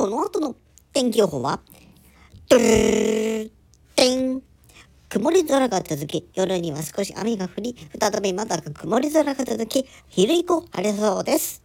この後の天気予報は曇り空が続き、夜には少し雨が降り、再びまた曇り空が続き、昼以降晴れそうです。